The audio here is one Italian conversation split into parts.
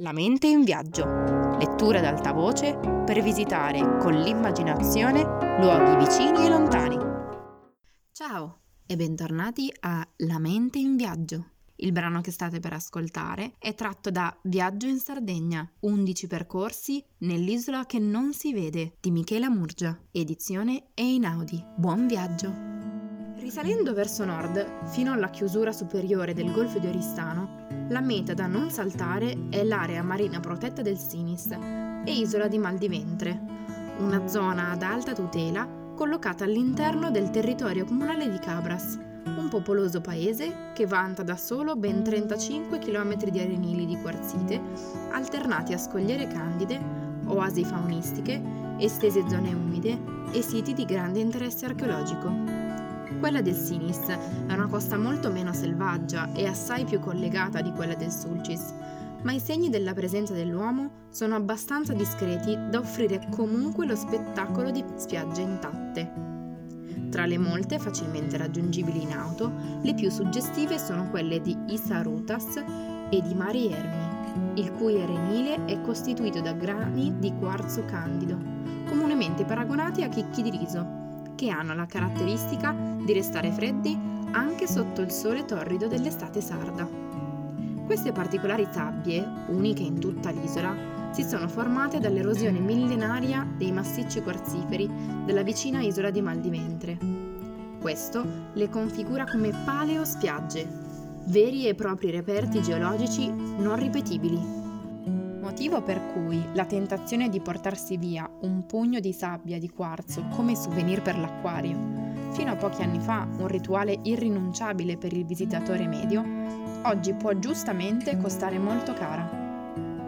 La mente in viaggio, lettura ad alta voce per visitare con l'immaginazione luoghi vicini e lontani. Ciao e bentornati a La mente in viaggio. Il brano che state per ascoltare è tratto da Viaggio in Sardegna, 11 percorsi nell'isola che non si vede, di Michela Murgia, edizione Einaudi. Buon viaggio! Risalendo verso nord, fino alla chiusura superiore del Golfo di Oristano, la meta da non saltare è l'area marina protetta del Sinis e Isola di Mal di Ventre, una zona ad alta tutela collocata all'interno del territorio comunale di Cabras, un popoloso paese che vanta da solo ben 35 km di arenili di quarzite, alternati a scogliere candide, oasi faunistiche, estese zone umide e siti di grande interesse archeologico. Quella del Sinis è una costa molto meno selvaggia e assai più collegata di quella del Sulcis, ma i segni della presenza dell'uomo sono abbastanza discreti da offrire comunque lo spettacolo di spiagge intatte. Tra le molte facilmente raggiungibili in auto, le più suggestive sono quelle di Is Arutas e di Mari Ermi, il cui arenile è costituito da grani di quarzo candido, comunemente paragonati a chicchi di riso, che hanno la caratteristica di restare freddi anche sotto il sole torrido dell'estate sarda. Queste particolari sabbie, uniche in tutta l'isola, si sono formate dall'erosione millenaria dei massicci quarziferi della vicina Isola di Mal di Ventre. Questo le configura come paleospiagge, veri e propri reperti geologici non ripetibili. Motivo per cui la tentazione di portarsi via un pugno di sabbia di quarzo come souvenir per l'acquario, fino a pochi anni fa un rituale irrinunciabile per il visitatore medio, oggi può giustamente costare molto cara.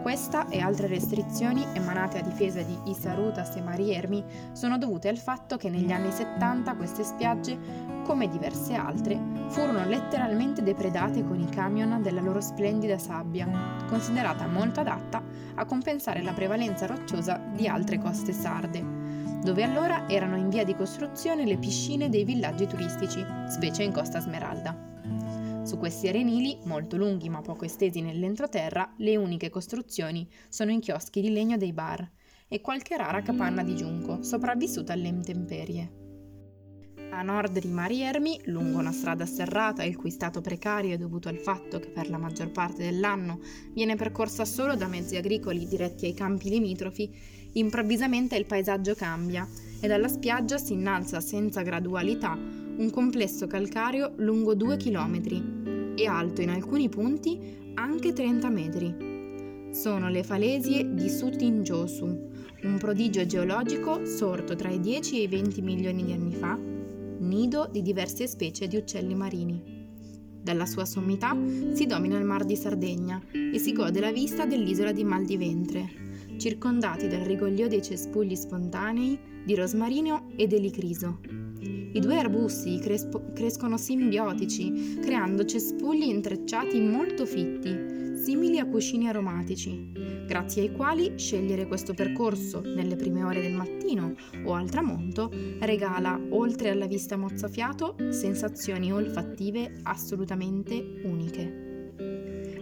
Questa e altre restrizioni emanate a difesa di Is Arutas e Mari Ermi sono dovute al fatto che negli anni 70 queste spiagge, come diverse altre, furono letteralmente depredate con i camion della loro splendida sabbia, considerata molto adatta a compensare la prevalenza rocciosa di altre coste sarde, dove allora erano in via di costruzione le piscine dei villaggi turistici, specie in Costa Smeralda. Su questi arenili, molto lunghi ma poco estesi nell'entroterra, le uniche costruzioni sono i chioschi di legno dei bar e qualche rara capanna di giunco, sopravvissuta alle intemperie. A nord di Mari Ermi, lungo una strada serrata il cui stato precario è dovuto al fatto che per la maggior parte dell'anno viene percorsa solo da mezzi agricoli diretti ai campi limitrofi, improvvisamente il paesaggio cambia e dalla spiaggia si innalza senza gradualità un complesso calcareo lungo 2 km e alto in alcuni punti anche 30 metri. Sono le falesie di Suttingiosu, un prodigio geologico sorto tra i 10 e i 20 milioni di anni fa, nido di diverse specie di uccelli marini. Dalla sua sommità si domina il Mar di Sardegna e si gode la vista dell'isola di Mal di Ventre, circondati dal rigoglio dei cespugli spontanei di rosmarino e delicriso. I due arbusti crescono simbiotici, creando cespugli intrecciati molto fitti, simili a cuscini aromatici, grazie ai quali scegliere questo percorso nelle prime ore del mattino o al tramonto regala, oltre alla vista mozzafiato, sensazioni olfattive assolutamente uniche.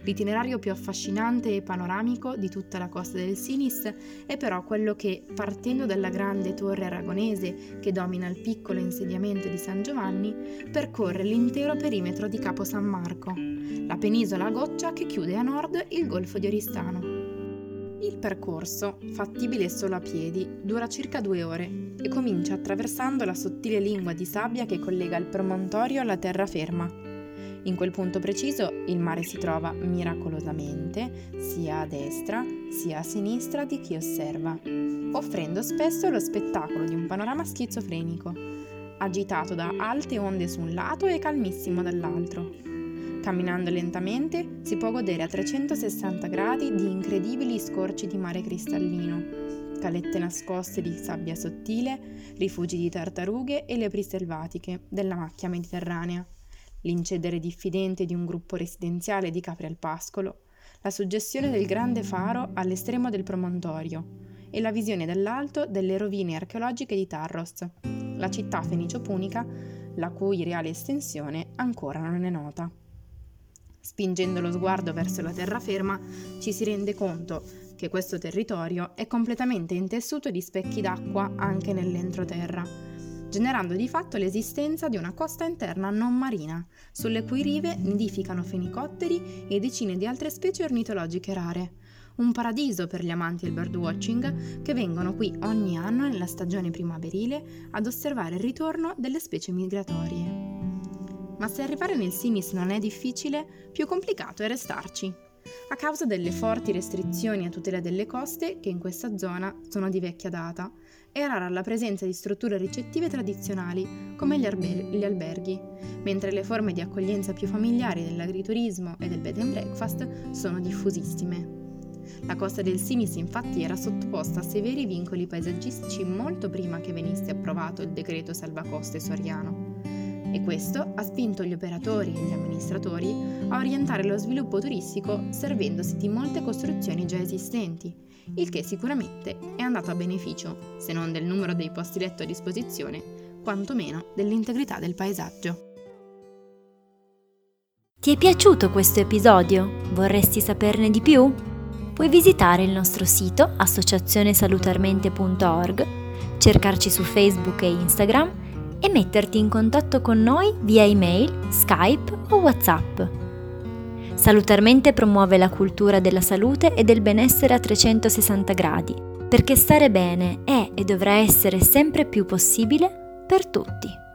L'itinerario più affascinante e panoramico di tutta la costa del Sinis è però quello che, partendo dalla grande torre aragonese che domina il piccolo insediamento di San Giovanni, percorre l'intero perimetro di Capo San Marco, la penisola a goccia che chiude a nord il Golfo di Oristano. Il percorso, fattibile solo a piedi, dura circa 2 ore e comincia attraversando la sottile lingua di sabbia che collega il promontorio alla terraferma. In quel punto preciso il mare si trova miracolosamente sia a destra sia a sinistra di chi osserva, offrendo spesso lo spettacolo di un panorama schizofrenico, agitato da alte onde su un lato e calmissimo dall'altro. Camminando lentamente si può godere a 360 gradi di incredibili scorci di mare cristallino, calette nascoste di sabbia sottile, rifugi di tartarughe e lepri selvatiche della macchia mediterranea, l'incedere diffidente di un gruppo residenziale di capri al pascolo, la suggestione del grande faro all'estremo del promontorio e la visione dall'alto delle rovine archeologiche di Tarros, la città fenicio-punica, la cui reale estensione ancora non è nota. Spingendo lo sguardo verso la terraferma, ci si rende conto che questo territorio è completamente intessuto di specchi d'acqua anche nell'entroterra, generando di fatto l'esistenza di una costa interna non marina, sulle cui rive nidificano fenicotteri e decine di altre specie ornitologiche rare. Un paradiso per gli amanti del birdwatching, che vengono qui ogni anno nella stagione primaverile ad osservare il ritorno delle specie migratorie. Ma se arrivare nel Sinis non è difficile, più complicato è restarci, a causa delle forti restrizioni a tutela delle coste che in questa zona sono di vecchia data. È rara la presenza di strutture ricettive tradizionali, come gli alberghi, mentre le forme di accoglienza più familiari dell'agriturismo e del bed and breakfast sono diffusissime. La costa del Sinis infatti era sottoposta a severi vincoli paesaggistici molto prima che venisse approvato il decreto salvacoste soriano, e questo ha spinto gli operatori e gli amministratori a orientare lo sviluppo turistico servendosi di molte costruzioni già esistenti, il che sicuramente è andato a beneficio, se non del numero dei posti letto a disposizione, quantomeno dell'integrità del paesaggio. Ti è piaciuto questo episodio? Vorresti saperne di più? Puoi visitare il nostro sito associazionesalutarmente.org, cercarci su Facebook e Instagram e metterti in contatto con noi via email, Skype o WhatsApp. Salutarmente promuove la cultura della salute e del benessere a 360 gradi, perché stare bene è e dovrà essere sempre più possibile per tutti.